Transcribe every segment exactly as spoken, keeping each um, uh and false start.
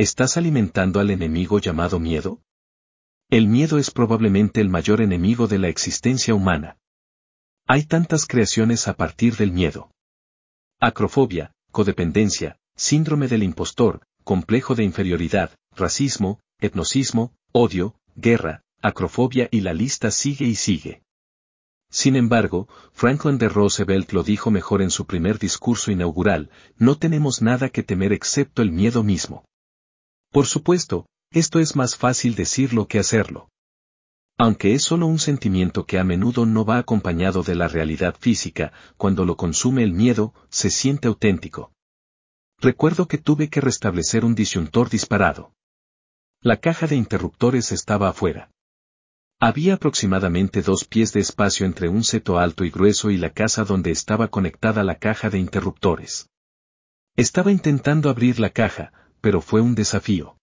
¿Estás alimentando al enemigo llamado miedo? El miedo es probablemente el mayor enemigo de la existencia humana. Hay tantas creaciones a partir del miedo. Acrofobia, codependencia, síndrome del impostor, complejo de inferioridad, racismo, etnocismo, odio, guerra, acrofobia y la lista sigue y sigue. Sin embargo, Franklin D. Roosevelt lo dijo mejor en su primer discurso inaugural: no tenemos nada que temer excepto el miedo mismo. Por supuesto, esto es más fácil decirlo que hacerlo. Aunque es solo un sentimiento que a menudo no va acompañado de la realidad física, cuando lo consume el miedo, se siente auténtico. Recuerdo que tuve que restablecer un disyuntor disparado. La caja de interruptores estaba afuera. Había aproximadamente dos pies de espacio entre un seto alto y grueso y la casa donde estaba conectada la caja de interruptores. Estaba intentando abrir la caja, pero fue un desafío.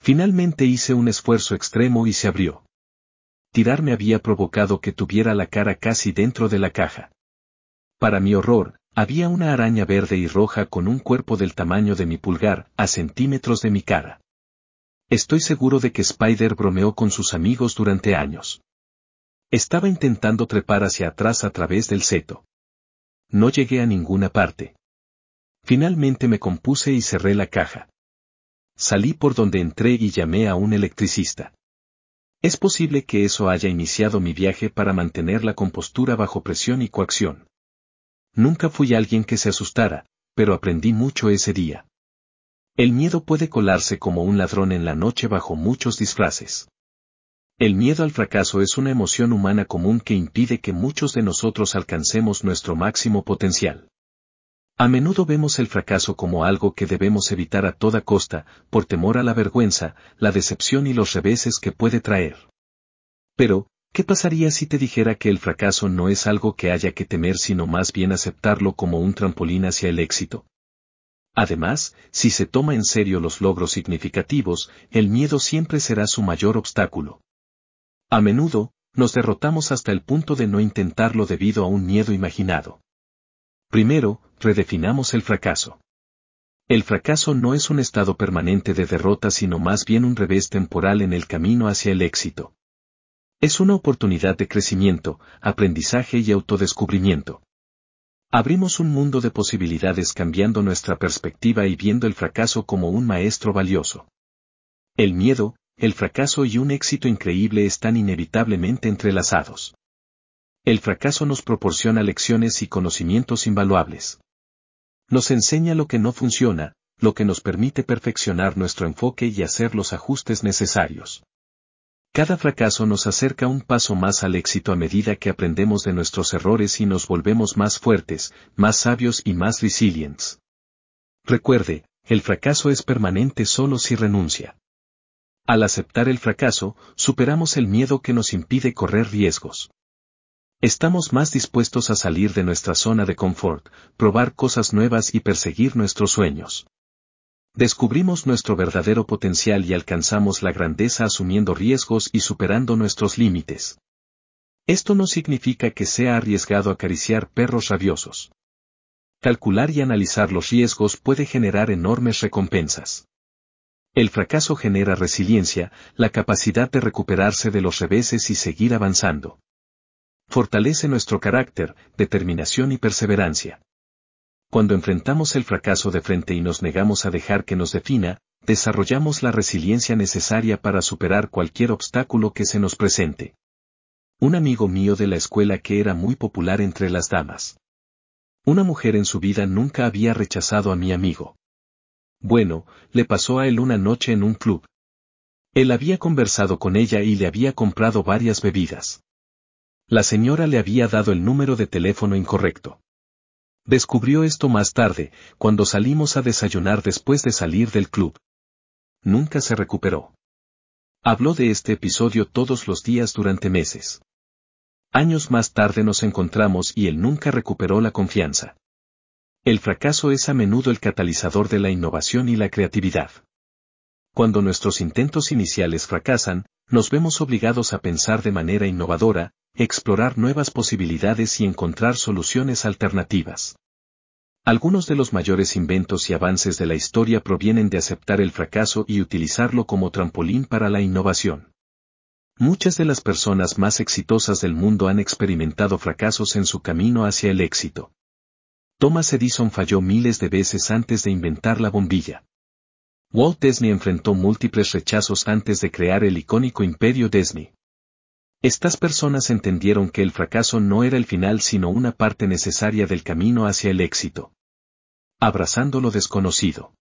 Finalmente hice un esfuerzo extremo y se abrió. Tirarme había provocado que tuviera la cara casi dentro de la caja. Para mi horror, había una araña verde y roja con un cuerpo del tamaño de mi pulgar, a centímetros de mi cara. Estoy seguro de que Spider bromeó con sus amigos durante años. Estaba intentando trepar hacia atrás a través del seto. No llegué a ninguna parte. Finalmente me compuse y cerré la caja. Salí por donde entré y llamé a un electricista. Es posible que eso haya iniciado mi viaje para mantener la compostura bajo presión y coacción. Nunca fui alguien que se asustara, pero aprendí mucho ese día. El miedo puede colarse como un ladrón en la noche bajo muchos disfraces. El miedo al fracaso es una emoción humana común que impide que muchos de nosotros alcancemos nuestro máximo potencial. A menudo vemos el fracaso como algo que debemos evitar a toda costa, por temor a la vergüenza, la decepción y los reveses que puede traer. Pero, ¿qué pasaría si te dijera que el fracaso no es algo que haya que temer, sino más bien aceptarlo como un trampolín hacia el éxito? Además, si se toma en serio los logros significativos, el miedo siempre será su mayor obstáculo. A menudo, nos derrotamos hasta el punto de no intentarlo debido a un miedo imaginado. Primero, redefinamos el fracaso. El fracaso no es un estado permanente de derrota, sino más bien un revés temporal en el camino hacia el éxito. Es una oportunidad de crecimiento, aprendizaje y autodescubrimiento. Abrimos un mundo de posibilidades cambiando nuestra perspectiva y viendo el fracaso como un maestro valioso. El miedo, el fracaso y un éxito increíble están inevitablemente entrelazados. El fracaso nos proporciona lecciones y conocimientos invaluables. Nos enseña lo que no funciona, lo que nos permite perfeccionar nuestro enfoque y hacer los ajustes necesarios. Cada fracaso nos acerca un paso más al éxito a medida que aprendemos de nuestros errores y nos volvemos más fuertes, más sabios y más resilientes. Recuerde, el fracaso es permanente solo si renuncia. Al aceptar el fracaso, superamos el miedo que nos impide correr riesgos. Estamos más dispuestos a salir de nuestra zona de confort, probar cosas nuevas y perseguir nuestros sueños. Descubrimos nuestro verdadero potencial y alcanzamos la grandeza asumiendo riesgos y superando nuestros límites. Esto no significa que sea arriesgado acariciar perros rabiosos. Calcular y analizar los riesgos puede generar enormes recompensas. El fracaso genera resiliencia, la capacidad de recuperarse de los reveses y seguir avanzando. Fortalece nuestro carácter, determinación y perseverancia. Cuando enfrentamos el fracaso de frente y nos negamos a dejar que nos defina, desarrollamos la resiliencia necesaria para superar cualquier obstáculo que se nos presente. Un amigo mío de la escuela que era muy popular entre las damas. Una mujer en su vida nunca había rechazado a mi amigo. Bueno, le pasó a él una noche en un club. Él había conversado con ella y le había comprado varias bebidas. La señora le había dado el número de teléfono incorrecto. Descubrió esto más tarde, cuando salimos a desayunar después de salir del club. Nunca se recuperó. Habló de este episodio todos los días durante meses. Años más tarde nos encontramos y él nunca recuperó la confianza. El fracaso es a menudo el catalizador de la innovación y la creatividad. Cuando nuestros intentos iniciales fracasan, nos vemos obligados a pensar de manera innovadora, explorar nuevas posibilidades y encontrar soluciones alternativas. Algunos de los mayores inventos y avances de la historia provienen de aceptar el fracaso y utilizarlo como trampolín para la innovación. Muchas de las personas más exitosas del mundo han experimentado fracasos en su camino hacia el éxito. Thomas Edison falló miles de veces antes de inventar la bombilla. Walt Disney enfrentó múltiples rechazos antes de crear el icónico Imperio Disney. Estas personas entendieron que el fracaso no era el final sino una parte necesaria del camino hacia el éxito. Abrazando lo desconocido.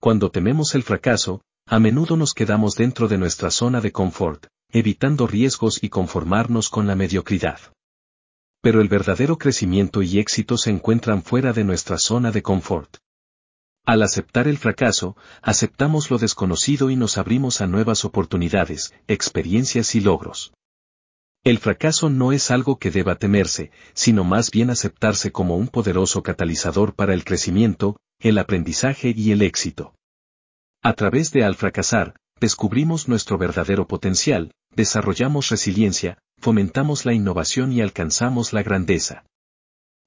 Cuando tememos el fracaso, a menudo nos quedamos dentro de nuestra zona de confort, evitando riesgos y conformarnos con la mediocridad. Pero el verdadero crecimiento y éxito se encuentran fuera de nuestra zona de confort. Al aceptar el fracaso, aceptamos lo desconocido y nos abrimos a nuevas oportunidades, experiencias y logros. El fracaso no es algo que deba temerse, sino más bien aceptarse como un poderoso catalizador para el crecimiento, el aprendizaje y el éxito. A través de al fracasar, descubrimos nuestro verdadero potencial, desarrollamos resiliencia, fomentamos la innovación y alcanzamos la grandeza.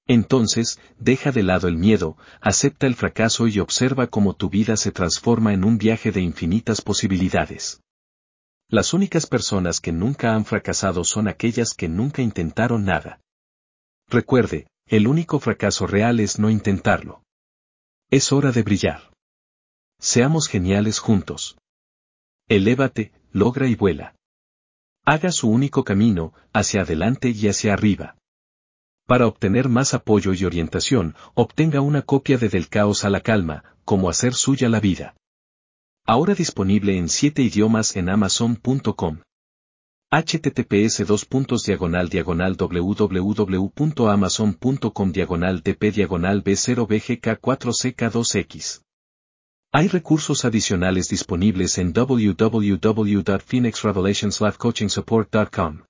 Entonces, deja de lado el miedo, acepta el fracaso y observa cómo tu vida se transforma en un viaje de infinitas posibilidades. Las únicas personas que nunca han fracasado son aquellas que nunca intentaron nada. Recuerde, el único fracaso real es no intentarlo. Es hora de brillar. Seamos geniales juntos. Elévate, logra y vuela. Haga su único camino, hacia adelante y hacia arriba. Para obtener más apoyo y orientación, obtenga una copia de Del Caos a la Calma, Cómo hacer suya la vida. Ahora disponible en siete idiomas en amazon punto com. https dos puntos diagonal diagonal www punto amazon punto com diagonal dp diagonal b cero b g k cuatro c k dos x. Hay recursos adicionales disponibles en w w w punto phoenix revelations life coaching support punto com.